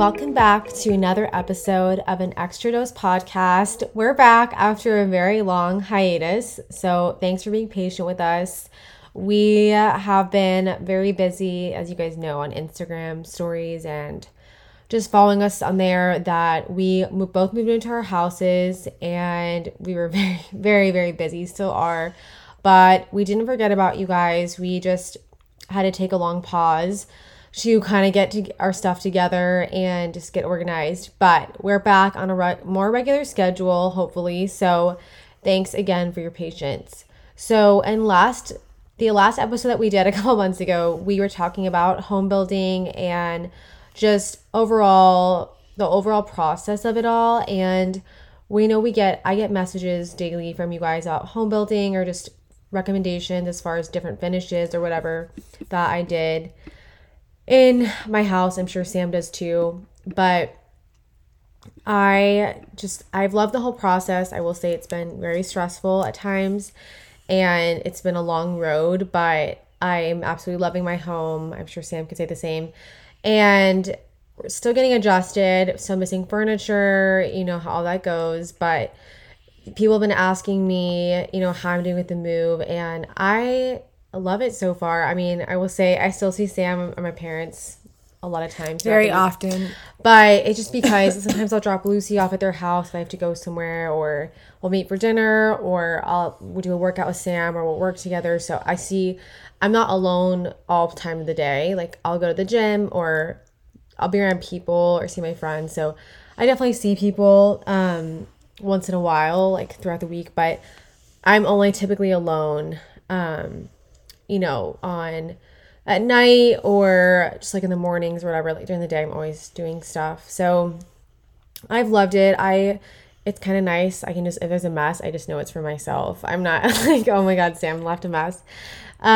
Welcome back to another episode of An Extra Dose Podcast. We're back after a very long hiatus, so thanks for being patient with us. We have been very busy, as you guys know, on Instagram stories and just following us on there, that we both moved into our houses and we were very, very, very busy, still are. But we didn't forget about you guys. We just had to take a long pause to kind of get to our stuff together and just get organized. But we're back on a more regular schedule, hopefully. So thanks again for your patience. So, and the last episode that we did a couple months ago, we were talking about home building and just the overall process of it all. And we know I get messages daily from you guys about home building or just recommendations as far as different finishes or whatever that I did in my house. I'm sure Sam does too, but I've loved the whole process. I will say it's been very stressful at times and it's been a long road, but I'm absolutely loving my home. I'm sure Sam could say the same. And we're still getting adjusted, still missing furniture, you know how all that goes, but people have been asking me, you know, how I'm doing with the move, and I love it so far. I mean, I will say I still see Sam and my parents a lot of times. Very often. But it's just because sometimes I'll drop Lucy off at their house if I have to go somewhere, or we'll meet for dinner, or we'll do a workout with Sam, or we'll work together. So I'm not alone all the time of the day. Like, I'll go to the gym or I'll be around people or see my friends. So I definitely see people once in a while, like throughout the week, but I'm only typically alone, you know, at night or just like in the mornings or whatever. Like during the day, I'm always doing stuff. So I've loved it. It's kind of nice. I can just, if there's a mess, I just know it's for myself. I'm not like, oh my God, Sam left a mess. But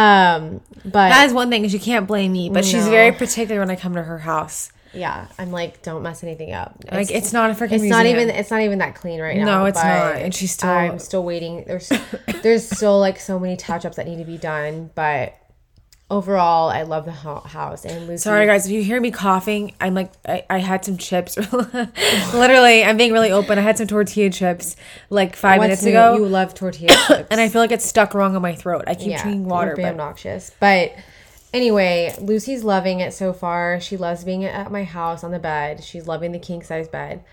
that is one thing, is you can't blame me, but no. She's very particular when I come to her house. Yeah, I'm like, don't mess anything up. Like, it's not a freaking museum. It's not even that clean right now. No, it's not. And I'm still waiting. There's still like so many touch-ups that need to be done, but overall, I love the house. And Lucy, sorry guys, if you hear me coughing, I'm like, I had some chips. Literally, I'm being really open. I had some tortilla chips like 5 minutes ago. You love tortilla chips, and I feel like it's stuck wrong on my throat. I keep drinking water. You're very obnoxious, but anyway, Lucy's loving it so far. She loves being at my house on the bed. She's loving the king size bed,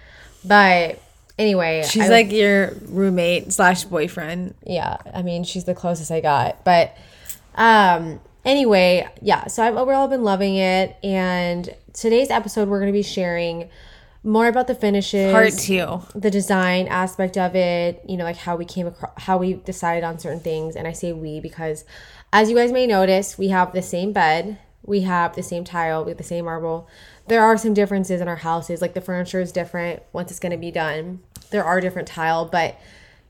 but anyway, she's like your roommate / boyfriend. Yeah, I mean, she's the closest I got, but anyway, yeah, so I've overall been loving it, and today's episode we're going to be sharing more about the finishes. Part 2. The design aspect of it, you know, like how we decided on certain things, and I say we because, as you guys may notice, we have the same bed, we have the same tile, we have the same marble. There are some differences in our houses, like the furniture is different once it's going to be done. There are different tile, but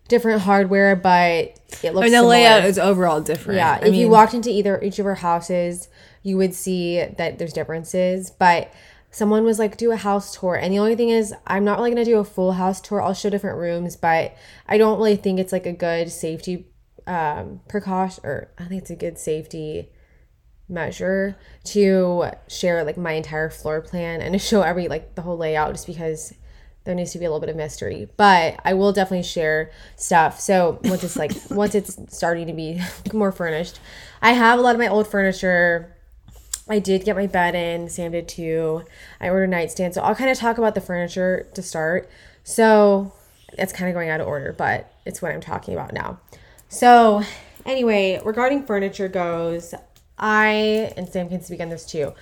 different hardware, but it looks similar. The layout is overall different. Yeah, if you walked into each of our houses, you would see that there's differences. But someone was like, do a house tour, and the only thing is, I'm not really gonna do a full house tour. I'll show different rooms, but I don't really think it's like a good safety precaution, or I think it's a good safety measure to share like my entire floor plan and to show the whole layout, just because there needs to be a little bit of mystery, but I will definitely share stuff. So once it's starting to be more furnished, I have a lot of my old furniture. I did get my bed in. Sam did too. I ordered a nightstand. So I'll kind of talk about the furniture to start. So it's kind of going out of order, but it's what I'm talking about now. So anyway, regarding furniture goes, and Sam can speak on this too,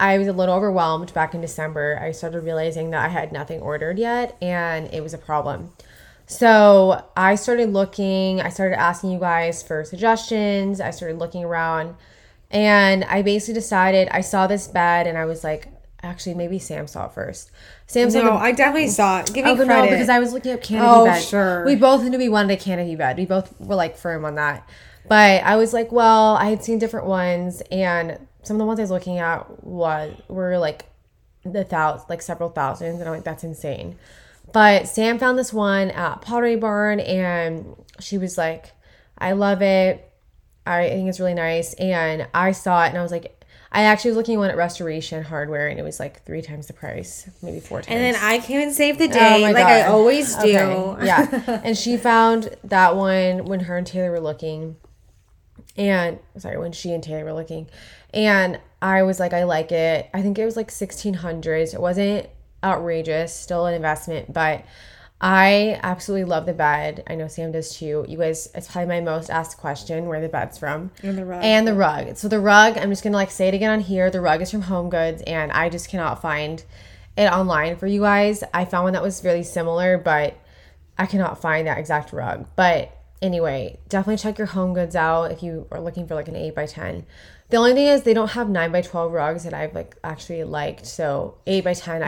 I was a little overwhelmed back in December. I started realizing that I had nothing ordered yet, and it was a problem. So I started looking. I started asking you guys for suggestions. I started looking around, and I basically decided, I saw this bed, and I was like, actually, maybe Sam saw it first. I definitely saw it. Give me credit. No, because I was looking up canopy bed. Oh, sure. We both knew we wanted a canopy bed. We both were like firm on that. But I was like, well, I had seen different ones, and some of the ones I was looking at were like several thousands, and I'm like, that's insane. But Sam found this one at Pottery Barn, and she was like, I love it. I think it's really nice. And I saw it, and I was like, I actually was looking one at Restoration Hardware, and it was like 3 times the price, maybe 4 times. And then I came and saved the day, like God. I always do. Okay. Yeah. And she found that one when her and Taylor were looking. And sorry, when she and Taylor were looking. And I was like, I like it. I think it was like $1,600. It wasn't outrageous, still an investment, but I absolutely love the bed. I know Sam does too. You guys, it's probably my most asked question, where the bed's from. And the rug. And the rug. So the rug, I'm just going to like say it again on here. The rug is from Home Goods, and I just cannot find it online for you guys. I found one that was really similar, but I cannot find that exact rug. But anyway, definitely check your Home Goods out if you are looking for like an 8x10. The only thing is they don't have 9x12 rugs that I've like actually liked. So 8x10,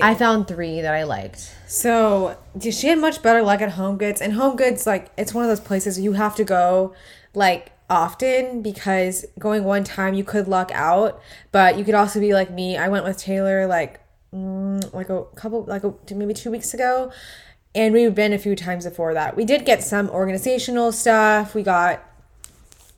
I found 3 that I liked. So she had much better luck at Home Goods, and Home Goods, like, it's one of those places you have to go like often, because going one time you could luck out, but you could also be like me. I went with Taylor maybe 2 weeks ago, and we've been a few times before that. We did get some organizational stuff. We got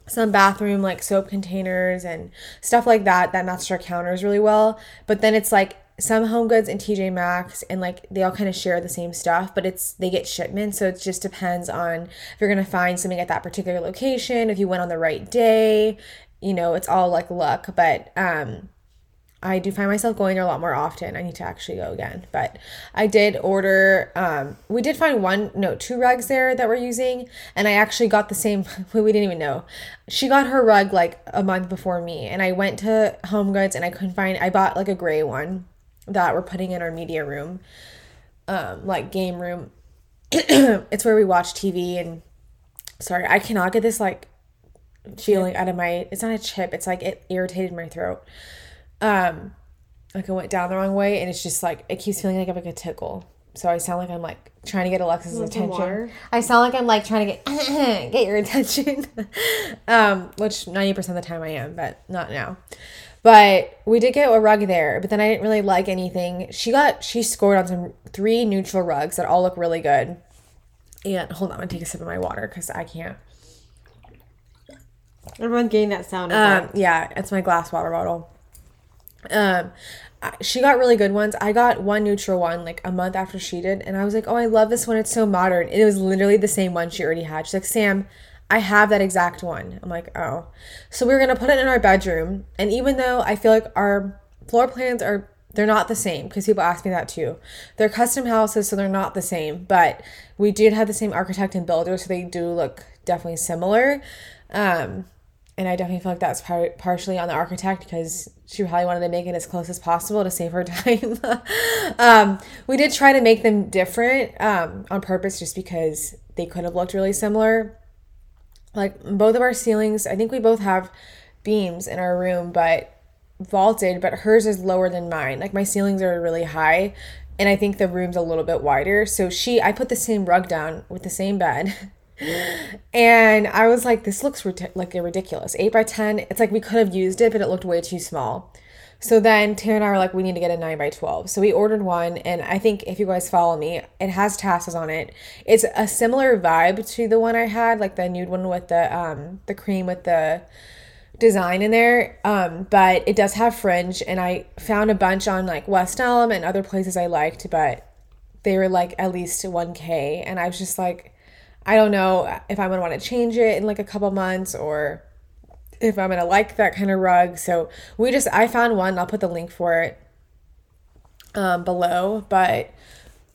some bathroom like soap containers and stuff like that matched our counters really well. But then it's like some Home Goods and TJ Maxx, and like they all kind of share the same stuff, but they get shipments, so it just depends on if you're gonna find something at that particular location, if you went on the right day. You know, it's all like luck. But I do find myself going there a lot more often. I need to actually go again. But I did order, we did find 2 rugs there that we're using. And I actually got the same, we didn't even know. She got her rug like a month before me. And I went to Home Goods and I couldn't find, I bought like a gray one that we're putting in our media room, like game room. It's where we watch TV. And sorry, I cannot get this like feeling out of my, it's not a chip. It's like it irritated my throat. Like I went down the wrong way, and it's just like it keeps feeling like I'm like a tickle. So I sound like I'm like trying to get Alexa's attention. I sound like I'm like trying to get your attention, which 90% of the time I am, but not now. But we did get a rug there, but then I didn't really like anything. She scored on 3 neutral rugs that all look really good. And hold on, I'm gonna take a sip of my water because I can't. Everyone's getting that sound. Yeah, it's my glass water bottle. She got really good ones. I got one neutral one like a month after she did, and I was like, oh, I love this one, it's so modern. It was literally the same one she already had. She's like, Sam, I have that exact one. I'm like, oh. So we were gonna put it in our bedroom, and even though I feel like our floor plans are, they're not the same, because people ask me that too. They're custom houses, so they're not the same, but we did have the same architect and builder, so they do look definitely similar. And I definitely feel like that's partially on the architect, because she probably wanted to make it as close as possible to save her time. We did try to make them different on purpose, just because they could have looked really similar. Like both of our ceilings, I think we both have beams in our room, but vaulted, but hers is lower than mine. Like my ceilings are really high, and I think the room's a little bit wider. So I put the same rug down with the same bed. And I was like, this looks like a ridiculous 8x10. It's like we could have used it, but it looked way too small. So then Tara and I were like, we need to get a 9x12. So we ordered one, and I think if you guys follow me, it has tassels on it. It's a similar vibe to the one I had, like the nude one with the cream with the design in there, but it does have fringe. And I found a bunch on like West Elm and other places I liked, but they were like at least $1,000, and I was just like, I don't know if I'm going to want to change it in like a couple months, or if I'm going to like that kind of rug. So I found one. I'll put the link for it below, but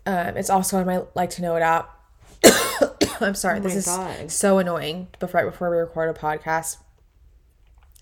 it's also on my Like to Know It app. I'm sorry. This is so annoying right before we record a podcast.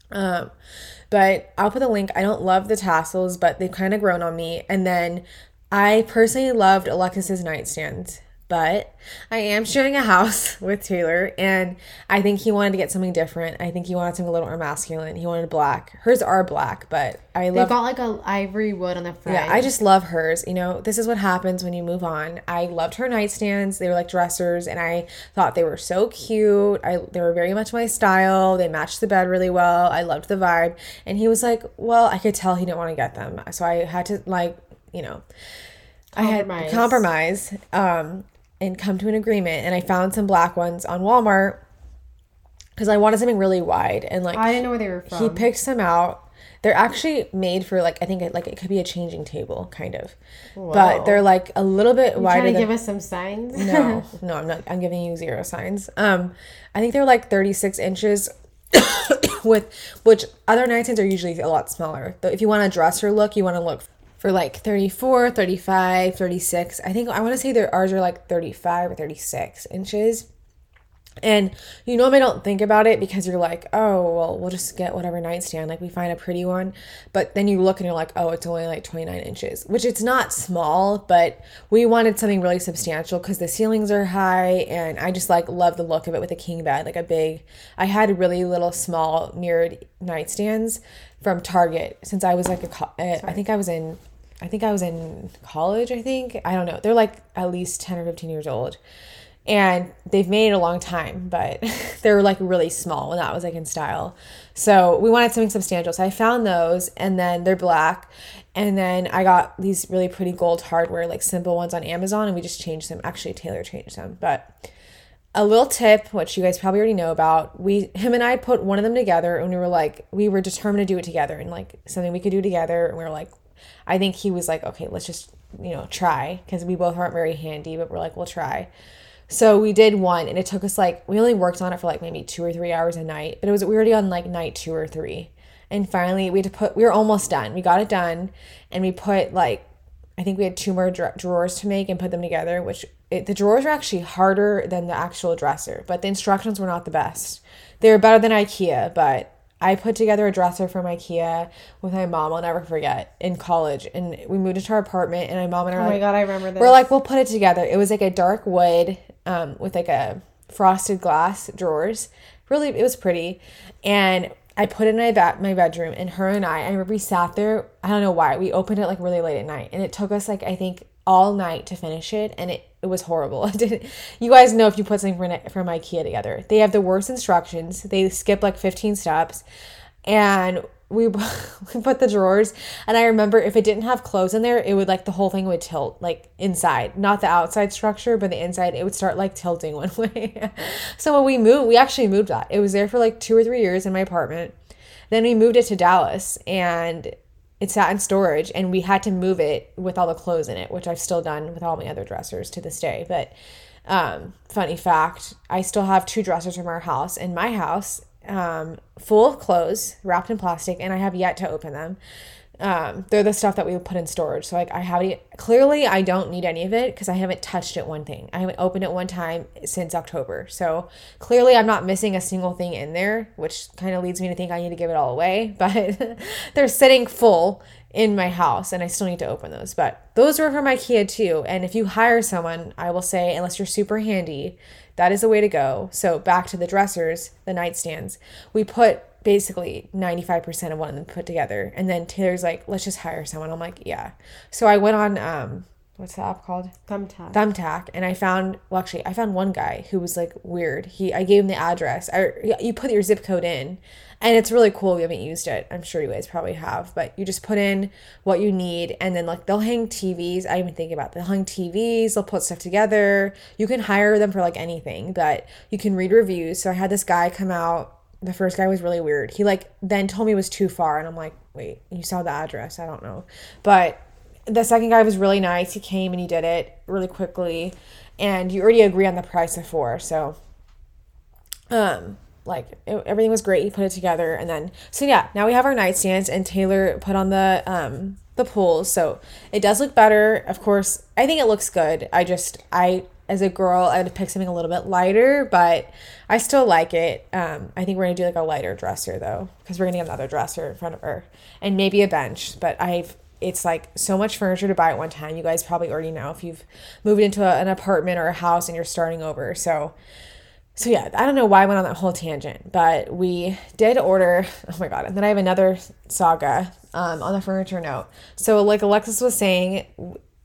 But I'll put the link. I don't love the tassels, but they've kind of grown on me. And then I personally loved Alexis's nightstand. But I am sharing a house with Taylor, and I think he wanted to get something different. I think he wanted something a little more masculine. He wanted black. Hers are black, but they got like a ivory wood on the front. Yeah, I just love hers. You know, this is what happens when you move on. I loved her nightstands. They were like dressers, and I thought they were so cute. They were very much my style. They matched the bed really well. I loved the vibe. And he was like, well, I could tell he didn't want to get them. So I had to like, you know, compromise. And come to an agreement. And I found some black ones on Walmart because I wanted something really wide, and like I didn't know where they were from. He picked some out, They're actually made for, like, I think, like, it could be a changing table, kind of. Whoa. But they're, like, a little bit wider. Trying to give us some signs? No, I'm not. I'm giving you zero signs. I think they're, like, 36 inches, which other nightstands are usually a lot smaller. If you want a dresser look, you want to look for, like, 34, 35, 36. I think, I want to say their ours are, like, 35 or 36 inches. And you normally don't think about it because you're like, oh, well, we'll just get whatever nightstand. Like, we find a pretty one. But then you look and you're like, oh, it's only like 29 inches, which it's not small, but we wanted something really substantial because the ceilings are high. And I just, like, love the look of it with a king bed, like a big, I had really little small mirrored nightstands from Target since I was like, I think I was in college, I think. I don't know. They're like at least 10 or 15 years old. And they've made it a long time, but they were, like, really small when that was, like, in style. So we wanted something substantial. So I found those, and then they're black. And then I got these really pretty gold hardware, like, simple ones on Amazon, and we just changed them. Actually, Taylor changed them. But a little tip, which you guys probably already know about, him and I put one of them together, and we were determined to do it together and, like, something we could do together. And we were like, I think he was like, okay, let's just, try, because we both aren't very handy, but we're like, we'll try. So we did one, and it took us, like, we only worked on it for, like, maybe 2 or 3 hours a night, but we were already on, like, night 2 or 3, and finally we were almost done. We got it done, and we put, like, I think we had 2 more drawers to make and put them together, which the drawers were actually harder than the actual dresser, but the instructions were not the best. They were better than Ikea, but I put together a dresser from Ikea with my mom, I'll never forget, in college. And we moved into our apartment, and my mom and I were like, oh my God, I remember this. We're like, we'll put it together. It was like a dark wood with like a frosted glass drawers. Really, it was pretty. And I put it in my bedroom, and her and I remember we sat there. I don't know why. We opened it like really late at night, and it took us like, I think, all night to finish it, and it was horrible. You guys know if you put something from Ikea together, they have the worst instructions. They skip like 15 steps, and we put the drawers, and I remember if it didn't have clothes in there, it would, like, the whole thing would tilt, like, inside, not the outside structure, but the inside, it would start, like, tilting one way. So when we actually moved that. It was there for like 2 or 3 years in my apartment. Then we moved it to Dallas, and it sat in storage, and we had to move it with all the clothes in it, which I've still done with all my other dressers to this day. But funny fact, I still have 2 dressers from our house in my house, full of clothes wrapped in plastic, and I have yet to open them. They're the stuff that we would put in storage. So, like, clearly I don't need any of it because I haven't touched it one thing. I haven't opened it one time since October. So clearly I'm not missing a single thing in there, which kind of leads me to think I need to give it all away, but they're sitting full in my house, and I still need to open those. But those were from Ikea too. And if you hire someone, I will say, unless you're super handy, that is the way to go. So back to the dressers, the nightstands, we put basically 95% of one of them put together. And then Taylor's like, let's just hire someone. I'm like, yeah. So I went on, what's the app called? Thumbtack. And I found one guy who was, like, weird. I gave him the address. You put your zip code in, and it's really cool. We haven't used it. I'm sure you guys probably have, but you just put in what you need, and then, like, they'll hang TVs. I didn't even think about it. They'll hang TVs. They'll put stuff together. You can hire them for, like, anything, but you can read reviews. So I had this guy come out. The first guy was really weird. He, like, then told me it was too far, and I'm like, wait, you saw the address. I don't know. But the second guy was really nice. He came and he did it really quickly, and you already agree on the price of 4. So, everything was great. He put it together, and then, so yeah, now we have our nightstands, and Taylor put on the pools. So it does look better. Of course, I think it looks good. As a girl, I would pick something a little bit lighter, but I still like it. I think we're going to do, like, a lighter dresser, though, because we're going to get another dresser in front of her and maybe a bench. But it's, like, so much furniture to buy at one time. You guys probably already know if you've moved into an apartment or a house and you're starting over. So, yeah, I don't know why I went on that whole tangent, but we did order – oh, my God. And then I have another saga on the furniture note. So, like Alexis was saying,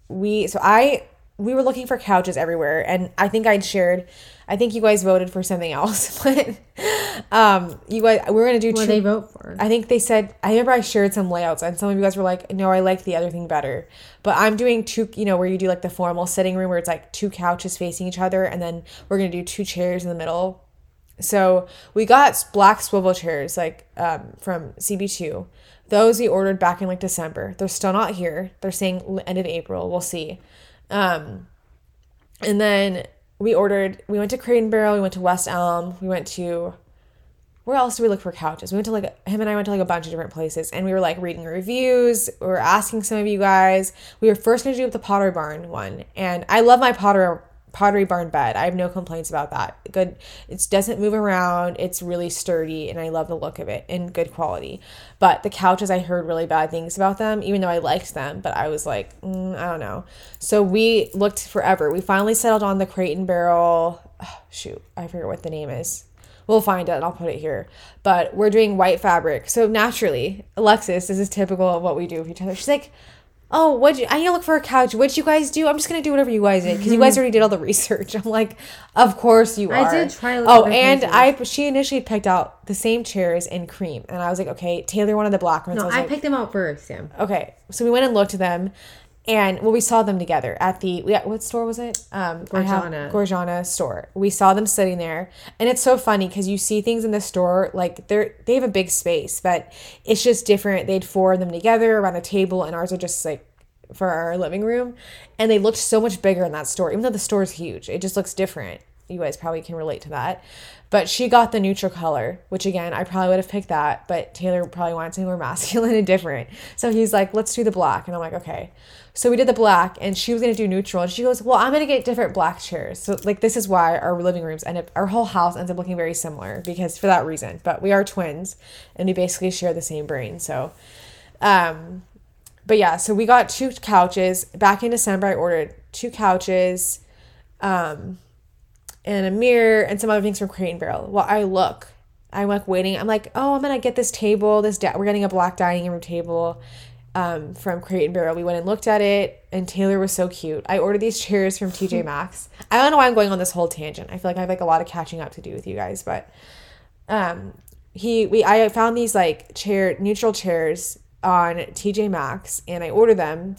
we were looking for couches everywhere, and I think you guys voted for something else, but you guys, we were going to do – what did they vote for? I think they said – I remember I shared some layouts, and some of you guys were like, no, I like the other thing better. But I'm doing 2 – where you do, like, the formal sitting room where it's, like, 2 couches facing each other, and then we're going to do 2 chairs in the middle. So we got black swivel chairs, like, from CB2. Those we ordered back in, like, December. They're still not here. They're saying end of April. We'll see. And then we went to Crate and Barrel. We went to West Elm. We went to, where else do we look for couches? Him and I went to, like, a bunch of different places. And we were, like, reading reviews. We were asking some of you guys. We were first going to do the Pottery Barn one. And I love my Pottery Barn bed. I have no complaints about that. Good. It doesn't move around. It's really sturdy, and I love the look of it and good quality. But the couches, I heard really bad things about them, even though I liked them. But I was like, I don't know. So we looked forever. We finally settled on the Crate and Barrel. Oh, shoot, I forget what the name is. We'll find it and I'll put it here. But we're doing white fabric. So naturally, Alexis, this is typical of what we do with each other. She's like, oh, I need to look for a couch. What'd you guys do? I'm just going to do whatever you guys did because you guys already did all the research. I'm like, of course you are. I did try to look at the and places. She initially picked out the same chairs in cream. And I was like, okay, Taylor wanted the black ones. No, I picked them out first, Sam. Okay. So we went and looked at them. And, well, we saw them together at what store was it? Gorjana store. We saw them sitting there. And it's so funny because you see things in the store, like, they have a big space, but it's just different. They'd four of them together around a table, and ours are just, like, for our living room. And they looked so much bigger in that store. Even though the store is huge, it just looks different. You guys probably can relate to that. But she got the neutral color, which, again, I probably would have picked that, but Taylor probably wanted something more masculine and different. So he's like, let's do the black. And I'm like, okay. So we did the black, and she was going to do neutral. And she goes, well, I'm going to get different black chairs. So, like, this is why our whole house ends up looking very similar, because for that reason. But we are twins, and we basically share the same brain. So, but yeah, so we got two couches. Back in December, I ordered two couches, and a mirror, and some other things from Crate and Barrel. Well, I'm, like, waiting. I'm like, oh, I'm going to get this table. We're getting a black dining room table from Crate and Barrel. We went and looked at it, and Taylor was so cute. I ordered these chairs from TJ Maxx. I don't know why I'm going on this whole tangent. I feel like I have, like, a lot of catching up to do with you guys, but I found these, like, neutral chairs on TJ Maxx, and I ordered them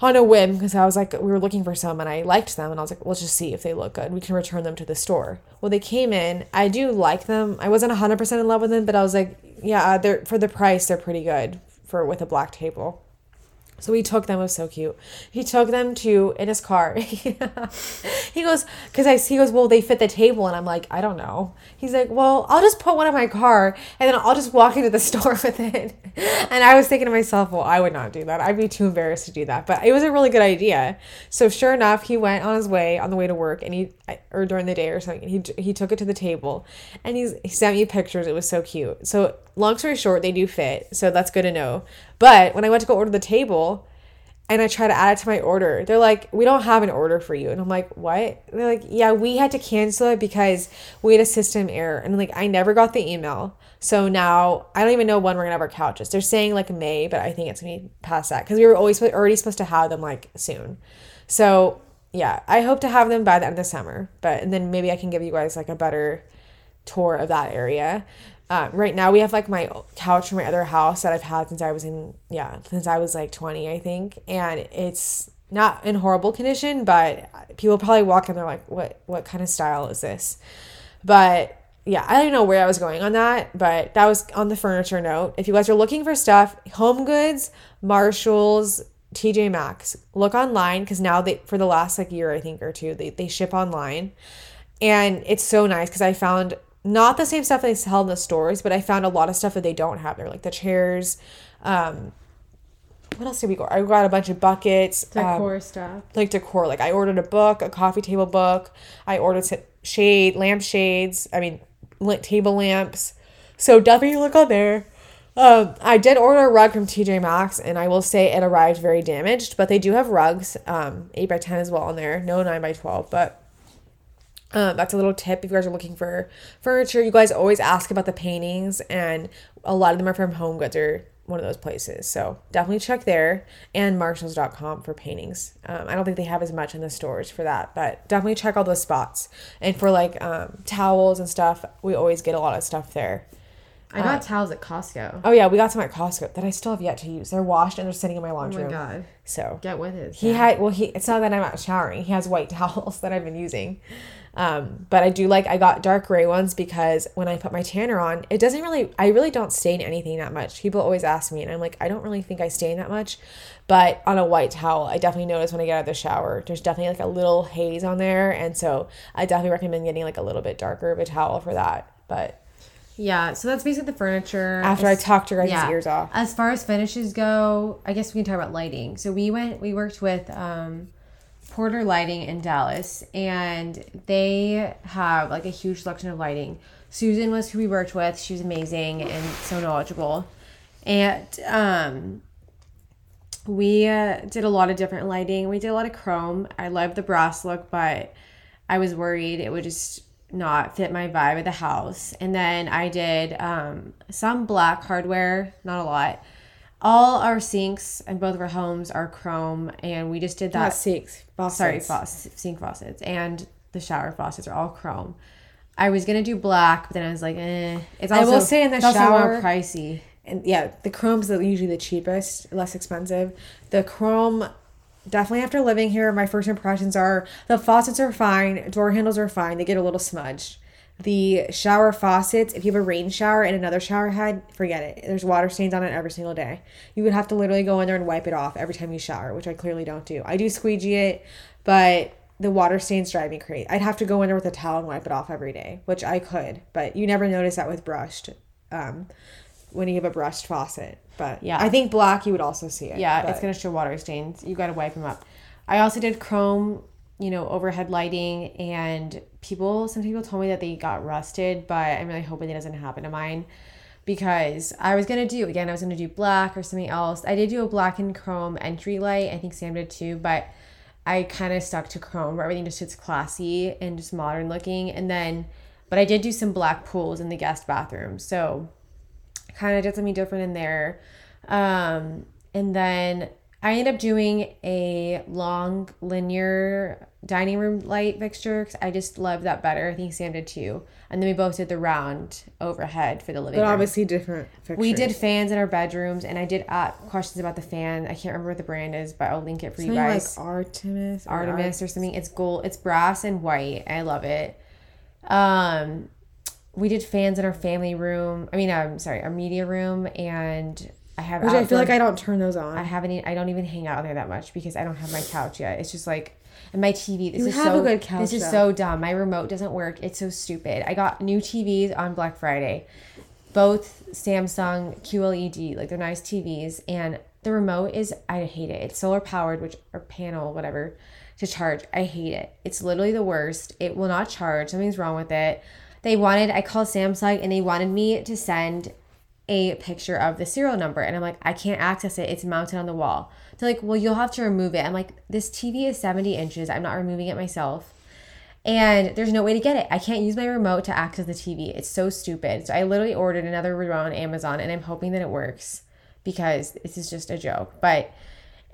on a whim, because I was like, we were looking for some, and I liked them, and I was like, let's just see if they look good. We can return them to the store. Well, they came in. I do like them. I wasn't 100% in love with them, but I was like, yeah, they're for the price, they're pretty good with a black table. So we took them. It was so cute. He took them in his car. He goes, well, they fit the table, and I'm like, I don't know. He's like, well, I'll just put one in my car, and then I'll just walk into the store with it. And I was thinking to myself, well, I would not do that. I'd be too embarrassed to do that. But it was a really good idea. So sure enough, he went on the way to work, and or during the day or something. He took it to the table, and he sent me pictures. It was so cute. So long story short, they do fit. So that's good to know. But when I went to go order the table and I try to add it to my order, they're like, we don't have an order for you. And I'm like, what? And they're like, yeah, we had to cancel it because we had a system error. And I'm like, I never got the email. So now I don't even know when we're going to have our couches. They're saying, like, May, but I think it's going to be past that because we were already supposed to have them, like, soon. So yeah, I hope to have them by the end of the summer. And then maybe I can give you guys, like, a better tour of that area. Right now we have, like, my couch from my other house that I've had since I was, like, 20, I think. And it's not in horrible condition, but people probably walk in and they're like, what kind of style is this? But yeah, I don't know where I was going on that, but that was on the furniture note. If you guys are looking for stuff, Home Goods, Marshalls, TJ Maxx, look online. 'Cause now for the last, like, year, I think, or two, they ship online, and it's so nice. 'Cause I found not the same stuff they sell in the stores, but I found a lot of stuff that they don't have. They're like the chairs. What else did we go? I got a bunch of buckets. Decor stuff. Like decor. Like I ordered a book, a coffee table book. I ordered lampshades. I mean, table lamps. So definitely look on there. I did order a rug from TJ Maxx, and I will say it arrived very damaged. But they do have rugs, 8x10 as well on there. No 9x12, but... that's a little tip if you guys are looking for furniture. You guys always ask about the paintings, and a lot of them are from Home Goods or one of those places. So definitely check there, and Marshalls.com for paintings. I don't think they have as much in the stores for that, but definitely check all those spots. And for, like, towels and stuff, we always get a lot of stuff there. I got towels at Costco. Oh, yeah. We got some at Costco that I still have yet to use. They're washed and they're sitting in my laundry room. Oh, my God. So. Get with it. He had, well, it's not that I'm out showering. He has white towels that I've been using. But I do like, I got dark gray ones because when I put my tanner on, it doesn't really, I really don't stain anything that much. People always ask me and I'm like, I don't really think I stain that much. But on a white towel, I definitely notice when I get out of the shower, there's definitely like a little haze on there. And so I definitely recommend getting like a little bit darker of a towel for that. But. Yeah, so that's basically the furniture. After I talked your guys' ears off. As far as finishes go, I guess we can talk about lighting. So we worked with Porter Lighting in Dallas, and they have like a huge selection of lighting. Susan was who we worked with. She was amazing and so knowledgeable. And we did a lot of different lighting. We did a lot of chrome. I loved the brass look, but I was worried it would just not fit my vibe of the house. And then I did some black hardware, not a lot. All our sinks in both of our homes are chrome, and we just did that. Not sinks, faucets. Sorry, sink faucets. And the shower faucets are all chrome. I was going to do black, but then I was like, eh. It's also, I will say in the shower, more pricey. And yeah, the chrome's usually the cheapest, less expensive. The chrome... Definitely after living here, my first impressions are the faucets are fine, door handles are fine, they get a little smudged. The shower faucets, if you have a rain shower and another shower head, forget it. There's water stains on it every single day. You would have to literally go in there and wipe it off every time you shower, which I clearly don't do. I do squeegee it, but the water stains drive me crazy. I'd have to go in there with a towel and wipe it off every day, which I could, but you never notice that with brushed when you have a brushed faucet. But yeah, I think black, you would also see it. Yeah, but it's going to show water stains. You got to wipe them up. I also did chrome, overhead lighting. And some people told me that they got rusted, but I'm really hoping it doesn't happen to mine. Because I was going to do black or something else. I did do a black and chrome entry light. I think Sam did too, but I kind of stuck to chrome where everything just sits classy and just modern looking. And then, but I did do some black pools in the guest bathroom. So... kind of did something different in there. And then I ended up doing a long linear dining room light fixture because I just love that better. I think Sam did too. And then we both did the round overhead for the living room. But obviously different fixtures. We did fans in our bedrooms, and I did questions about the fan. I can't remember what the brand is, but I'll link it for you guys. Like Artemis or something. It's gold. It's brass and white. I love it. We did fans in our family room. Our media room, and I have. Which I feel like I don't turn those on. I don't even hang out there that much because I don't have my couch yet. It's just like, and my TV. You have a good couch. This is so dumb. My remote doesn't work. It's so stupid. I got new TVs on Black Friday, both Samsung QLED. Like, they're nice TVs, and the remote is. I hate it. It's solar powered, whatever, to charge. I hate it. It's literally the worst. It will not charge. Something's wrong with it. I called Samsung, and they wanted me to send a picture of the serial number. And I'm like, I can't access it. It's mounted on the wall. They're like, well, you'll have to remove it. I'm like, this TV is 70 inches. I'm not removing it myself. And there's no way to get it. I can't use my remote to access the TV. It's so stupid. So I literally ordered another remote on Amazon, and I'm hoping that it works because this is just a joke. But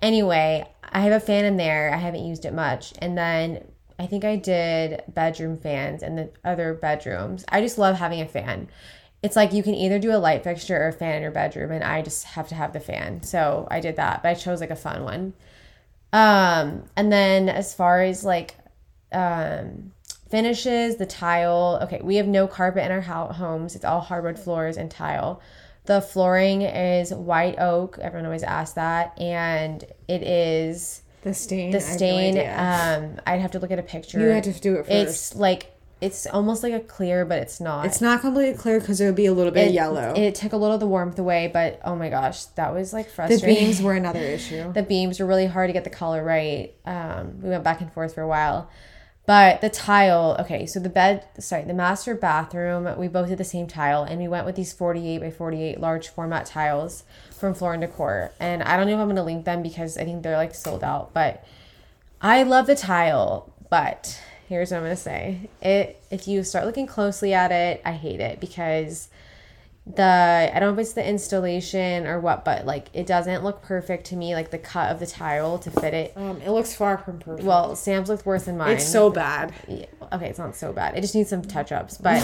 anyway, I have a fan in there. I haven't used it much. And then I think I did bedroom fans in the other bedrooms. I just love having a fan. It's like you can either do a light fixture or a fan in your bedroom, and I just have to have the fan. So I did that, but I chose like a fun one. And then as far as like finishes, the tile. Okay, we have no carpet in our homes. It's all hardwood floors and tile. The flooring is white oak. Everyone always asks that. And it is... The stain. I'd have to look at a picture. You had to do it first. It's almost like a clear, but it's not. It's not completely clear because it would be a little bit yellow. It took a little of the warmth away, but oh my gosh, that was like frustrating. The beams were another issue. The beams were really hard to get the color right. We went back and forth for a while. But the tile, okay, so the master bathroom, we both did the same tile, and we went with these 48 by 48 large format tiles from Floor & Decor. And I don't know if I'm going to link them because I think they're like sold out, but I love the tile. But here's what I'm going to say. If you start looking closely at it, I hate it because I don't know if it's the installation or what, but like it doesn't look perfect to me, like the cut of the tile to fit it. It looks far from perfect. Well, Sam's looked worse than mine. It's so bad. Yeah. Okay, it's not so bad. It just needs some touch-ups, but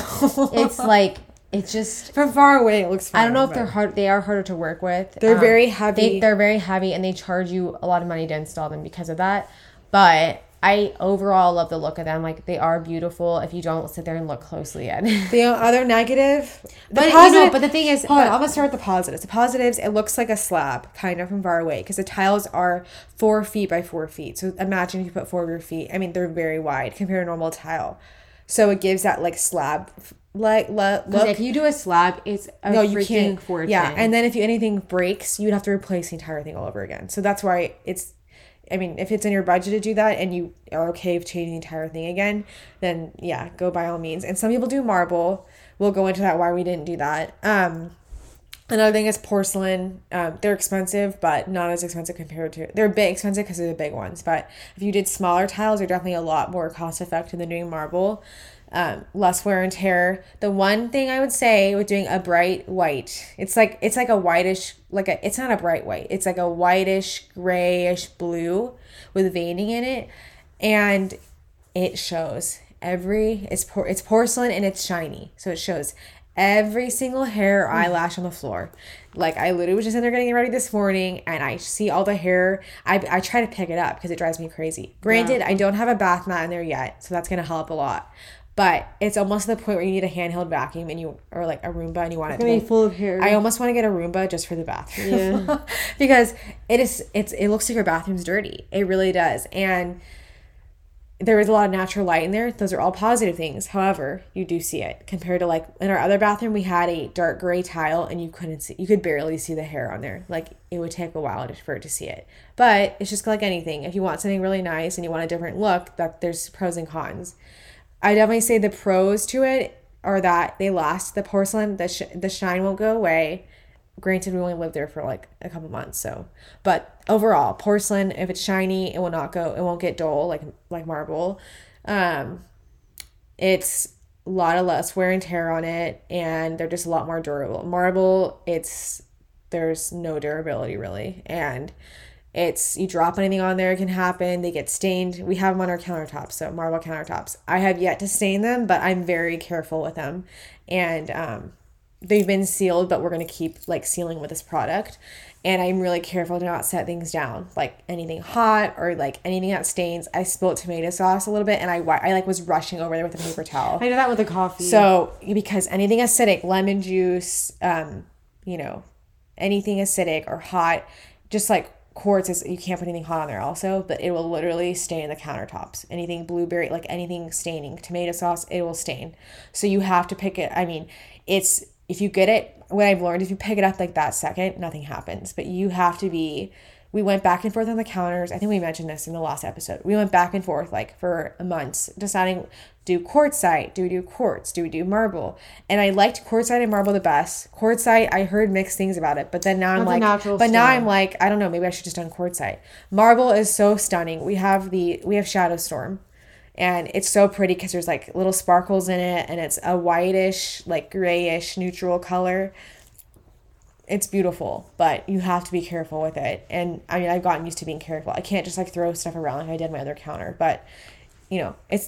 it's like It's just from far away. It looks fine. I don't know if they're hard. They are harder to work with. They're very heavy. They're very heavy, and they charge you a lot of money to install them because of that. But I overall love the look of them. Like, they are beautiful. If you don't sit there and look closely at it. The other negative, but the thing is, I'm gonna start with the positives. The positives, it looks like a slab, kind of from far away, because the tiles are 4 feet by 4 feet. So imagine if you put 4 of your feet. I mean, they're very wide compared to normal tile. So it gives that like slab. Look. If you do a slab, it's freaking fortune. Yeah, and then if anything breaks, you'd have to replace the entire thing all over again. So that's why it's, I mean, if it's in your budget to do that and you are okay with changing the entire thing again, then yeah, go by all means. And some people do marble. We'll go into that why we didn't do that. Another thing is porcelain. They're expensive, but not as expensive compared to... They're a bit expensive because they're the big ones, but if you did smaller tiles, they're definitely a lot more cost-effective than doing marble. Less wear and tear. The one thing I would say with doing a bright white, it's like a whitish, it's not a bright white. It's like a whitish, grayish blue with veining in it. And it shows it's porcelain and it's shiny. So it shows every single hair or eyelash on the floor. Like, I literally was just in there getting ready this morning, and I see all the hair. I try to pick it up because it drives me crazy. Granted, yeah. I don't have a bath mat in there yet, so that's going to help a lot. But it's almost to the point where you need a handheld vacuum or like a Roomba, and you want it to be full of hair. I almost want to get a Roomba just for the bathroom. Yeah. Because it looks like your bathroom's dirty. It really does. And there is a lot of natural light in there. Those are all positive things. However, you do see it compared to like in our other bathroom, we had a dark gray tile and you could barely see the hair on there. Like, it would take a while for it to see it. But it's just like anything. If you want something really nice and you want a different look, that there's pros and cons. I definitely say the pros to it are that they last. The porcelain, the shine won't go away. Granted, we only lived there for like a couple months, so. But overall, porcelain, if it's shiny, it won't get dull like marble. It's a lot of less wear and tear on it, and they're just a lot more durable. Marble, there's no durability really, and you drop anything on there, it can happen. They get stained. We have them on our countertops, so marble countertops. I have yet to stain them, but I'm very careful with them. And they've been sealed, but we're going to keep like sealing with this product. And I'm really careful to not set things down, like anything hot or like anything that stains. I spilled tomato sauce a little bit, and I like was rushing over there with a paper towel. I did that with the coffee. So because anything acidic, lemon juice, anything acidic or hot, just like quartz is, you can't put anything hot on there also, but it will literally stain the countertops. Anything blueberry, like anything staining, tomato sauce, it will stain. So you have to pick it. I mean, if you get it, what I've learned, if you pick it up like that second, nothing happens. But you have to be, we went back and forth on the counters. I think we mentioned this in the last episode. We went back and forth like for months deciding, do quartzite? Do we do quartz? Do we do marble? And I liked quartzite and marble the best. Quartzite, I heard mixed things about it, but then now I'm now I'm like, I don't know, maybe I should just done quartzite. Marble is so stunning. We have Shadow Storm. And it's so pretty because there's like little sparkles in it, and it's a whitish, like grayish, neutral color. It's beautiful, but you have to be careful with it. And I mean, I've gotten used to being careful. I can't just like throw stuff around like I did my other counter, but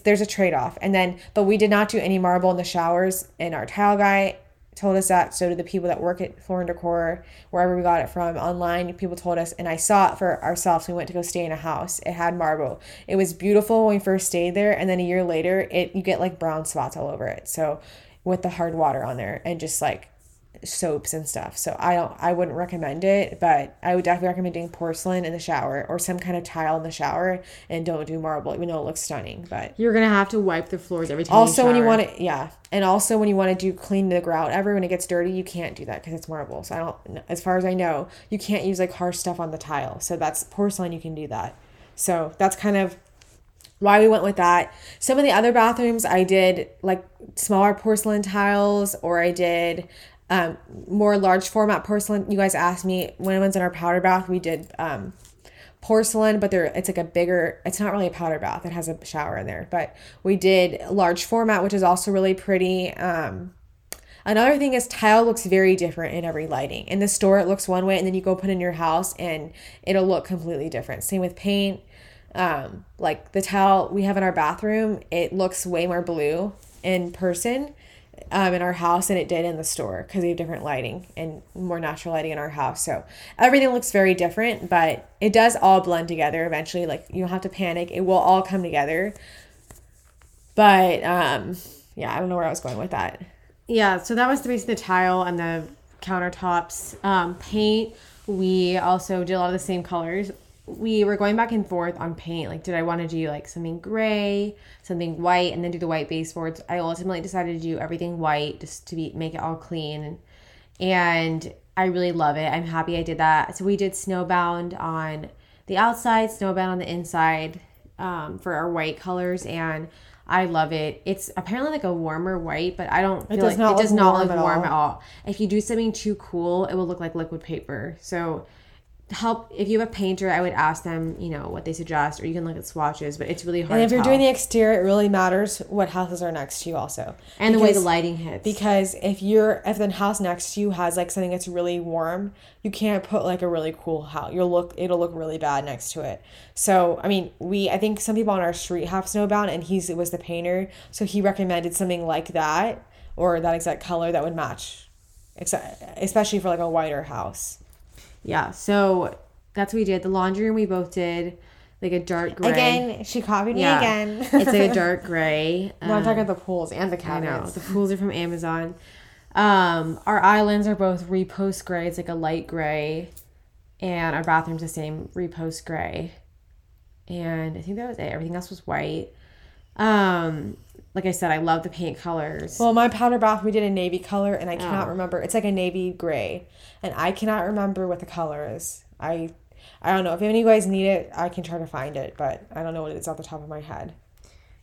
there's a trade-off. And then, but we did not do any marble in the showers, and our tile guy told us that. So did the people that work at Floor & Decor, wherever we got it from online, people told us, and I saw it for ourselves. We went to go stay in a house. It had marble. It was beautiful when we first stayed there. And then a year later, you get like brown spots all over it. So with the hard water on there and just like soaps and stuff. So I wouldn't recommend it, but I would definitely recommend doing porcelain in the shower or some kind of tile in the shower, and don't do marble, even though it looks stunning. But you're going to have to wipe the floors every time you shower. And also when you want to do clean the grout ever, when it gets dirty, you can't do that because it's marble. So as far as I know, you can't use like harsh stuff on the tile. So that's porcelain. You can do that. So that's kind of why we went with that. Some of the other bathrooms I did like smaller porcelain tiles, or I did more large format porcelain. You guys asked me when I was in our powder bath, we did porcelain, but it's like a bigger, it's not really a powder bath. It has a shower in there, but we did large format, which is also really pretty. Another thing is tile looks very different in every lighting. In the store, it looks one way, and then you go put in your house and it'll look completely different. Same with paint. Like the tile we have in our bathroom, it looks way more blue in person. in our house than it did in the store because we have different lighting and more natural lighting in our house. So everything looks very different, but it does all blend together eventually. Like, you don't have to panic. It will all come together. But yeah, I don't know where I was going with that. Yeah, so that was the base of the tile and the countertops. Paint, we also did a lot of the same colors. We were going back and forth on paint. Like, did I want to do like something gray, something white, and then do the white baseboards? I ultimately decided to do everything white just to make it all clean. And I really love it. I'm happy I did that. So we did snowbound on the outside, snowbound on the inside for our white colors. And I love it. It's apparently like a warmer white, but I don't feel like it does not look warm at all. If you do something too cool, it will look like liquid paper. So if you have a painter, I would ask them, you know, what they suggest, or you can look at swatches, but it's really hard to tell. And if you're doing the exterior, it really matters what houses are next to you also. And the way the lighting hits. Because if the house next to you has like something that's really warm, you can't put like a really cool house. It'll look really bad next to it. So, I mean, I think some people on our street have snowbound, and it was the painter, so he recommended something like that, or that exact color that would match, especially for like a whiter house. Yeah, so that's what we did. The laundry room, we both did like a dark gray. Again, she copied me again. It's like a dark gray. I'm talking about the pools and the cabinets. I know. The pools are from Amazon. Our islands are both repost gray. It's like a light gray. And our bathroom's the same repost gray. And I think that was it. Everything else was white. Like I said, I love the paint colors. Well, my powder bath, we did a navy color, and I cannot remember. It's like a navy gray, and I cannot remember what the color is. I don't know. If any of you guys need it, I can try to find it, but I don't know what it is off the top of my head.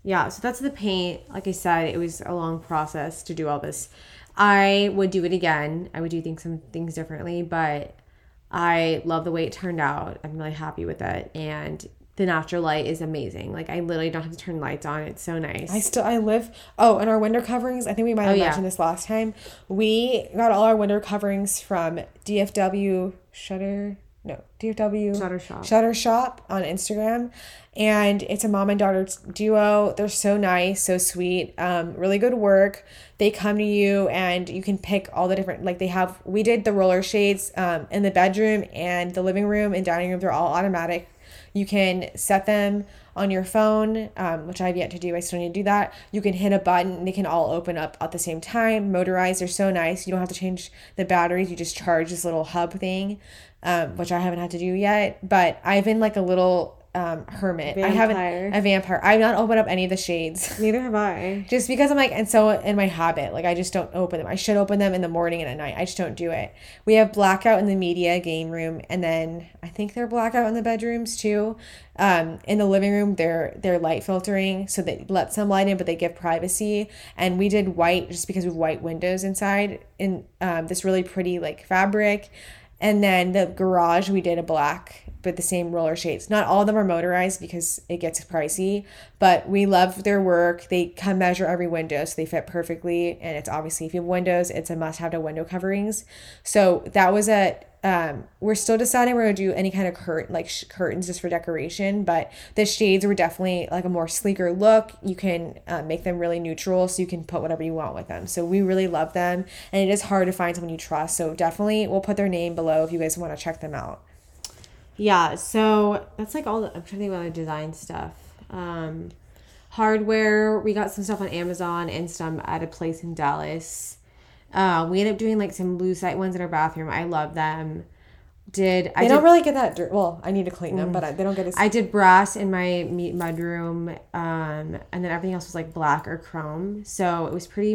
Yeah, so that's the paint. Like I said, it was a long process to do all this. I would do it again. I would do some things differently, but I love the way it turned out. I'm really happy with it, and the natural light is amazing. Like, I literally don't have to turn lights on. It's so nice. And our window coverings, I think we might have mentioned this last time. We got all our window coverings from DFW Shutter Shop. Shutter Shop on Instagram. And it's a mom and daughter duo. They're so nice, so sweet. Really good work. They come to you and you can pick all the different, like we did the roller shades in the bedroom and the living room and dining room. They're all automatic. You can set them on your phone, which I've yet to do. I still need to do that. You can hit a button. They can all open up at the same time. Motorized. They're so nice. You don't have to change the batteries. You just charge this little hub thing, which I haven't had to do yet. But I've been like a little hermit. A vampire. I've not opened up any of the shades. Neither have I. Just because I'm like, and so in my habit, like I just don't open them. I should open them in the morning and at night. I just don't do it. We have blackout in the media game room, and then I think they're blackout in the bedrooms too. In the living room, they're light filtering, so they let some light in, but they give privacy. And we did white just because we have white windows inside in this really pretty like fabric. And then the garage, we did a black, but the same roller shades. Not all of them are motorized because it gets pricey, but we love their work. They come measure every window, so they fit perfectly. And it's obviously, if you have windows, it's a must have to window coverings. So that was we're still deciding we're going to do any kind of curtains just for decoration, but the shades were definitely like a more sleeker look. You can make them really neutral, so you can put whatever you want with them. So we really love them, and it is hard to find someone you trust. So definitely we'll put their name below if you guys want to check them out. Yeah, so that's like all the, I'm trying to think about the design stuff. Hardware, we got some stuff on Amazon and some at a place in Dallas. We ended up doing like some blue site ones in our bathroom. I love them. Don't really get that dirt. Well, I need to clean them, but they don't get as... I did brass in my mud room, and then everything else was like black or chrome. So it was pretty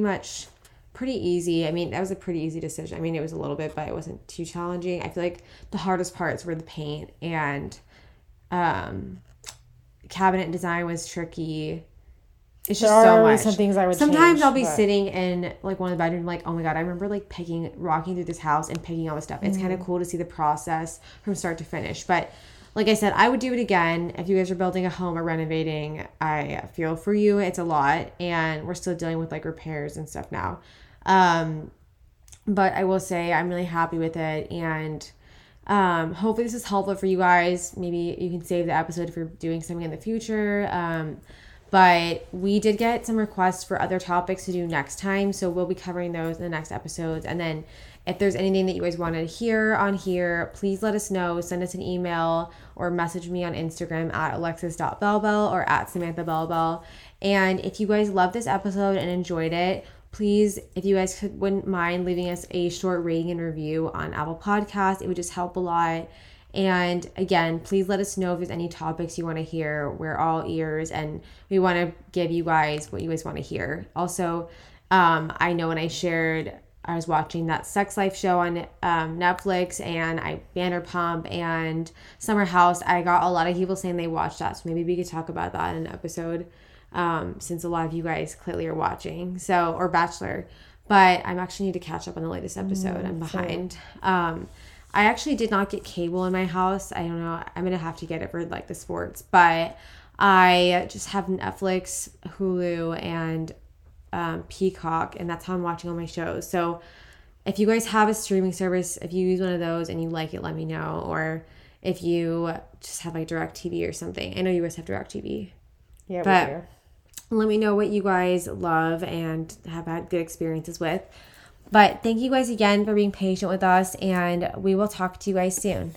easy. I mean, that was a pretty easy decision. I mean, it was a little bit, but it wasn't too challenging. I feel like the hardest parts were the paint, and cabinet design was tricky. It's just so much. Some things I would sometimes change, I'll be sitting in like one of the bedrooms, like, oh my god, I remember like walking through this house and picking all this stuff. It's kind of cool to see the process from start to finish. But like I said, I would do it again. If you guys are building a home or renovating, I feel for you. It's a lot, and we're still dealing with like repairs and stuff now. But I will say I'm really happy with it, and hopefully this is helpful for you guys. Maybe you can save the episode if you're doing something in the future. But we did get some requests for other topics to do next time, so we'll be covering those in the next episodes. And then if there's anything that you guys want to hear on here, please let us know. Send us an email or message me on Instagram at alexis.bellbell or at samanthabellbell. And if you guys loved this episode and enjoyed it, please, if you guys wouldn't mind leaving us a short rating and review on Apple Podcasts, it would just help a lot. And again, please let us know if there's any topics you want to hear. We're all ears and we want to give you guys what you guys want to hear. Also, I know when I shared, I was watching that Sex Life show on Netflix and Vanderpump and Summer House. I got a lot of people saying they watched that. So maybe we could talk about that in an episode since a lot of you guys clearly are watching. So, or Bachelor. But I actually need to catch up on the latest episode. I'm behind. I actually did not get cable in my house. I don't know. I'm going to have to get it for like the sports. But I just have Netflix, Hulu, and Peacock. And that's how I'm watching all my shows. So if you guys have a streaming service, if you use one of those and you like it, let me know. Or if you just have like DirecTV or something. I know you guys have DirecTV. Yeah, but we do. Let me know what you guys love and have had good experiences with. But thank you guys again for being patient with us, and we will talk to you guys soon.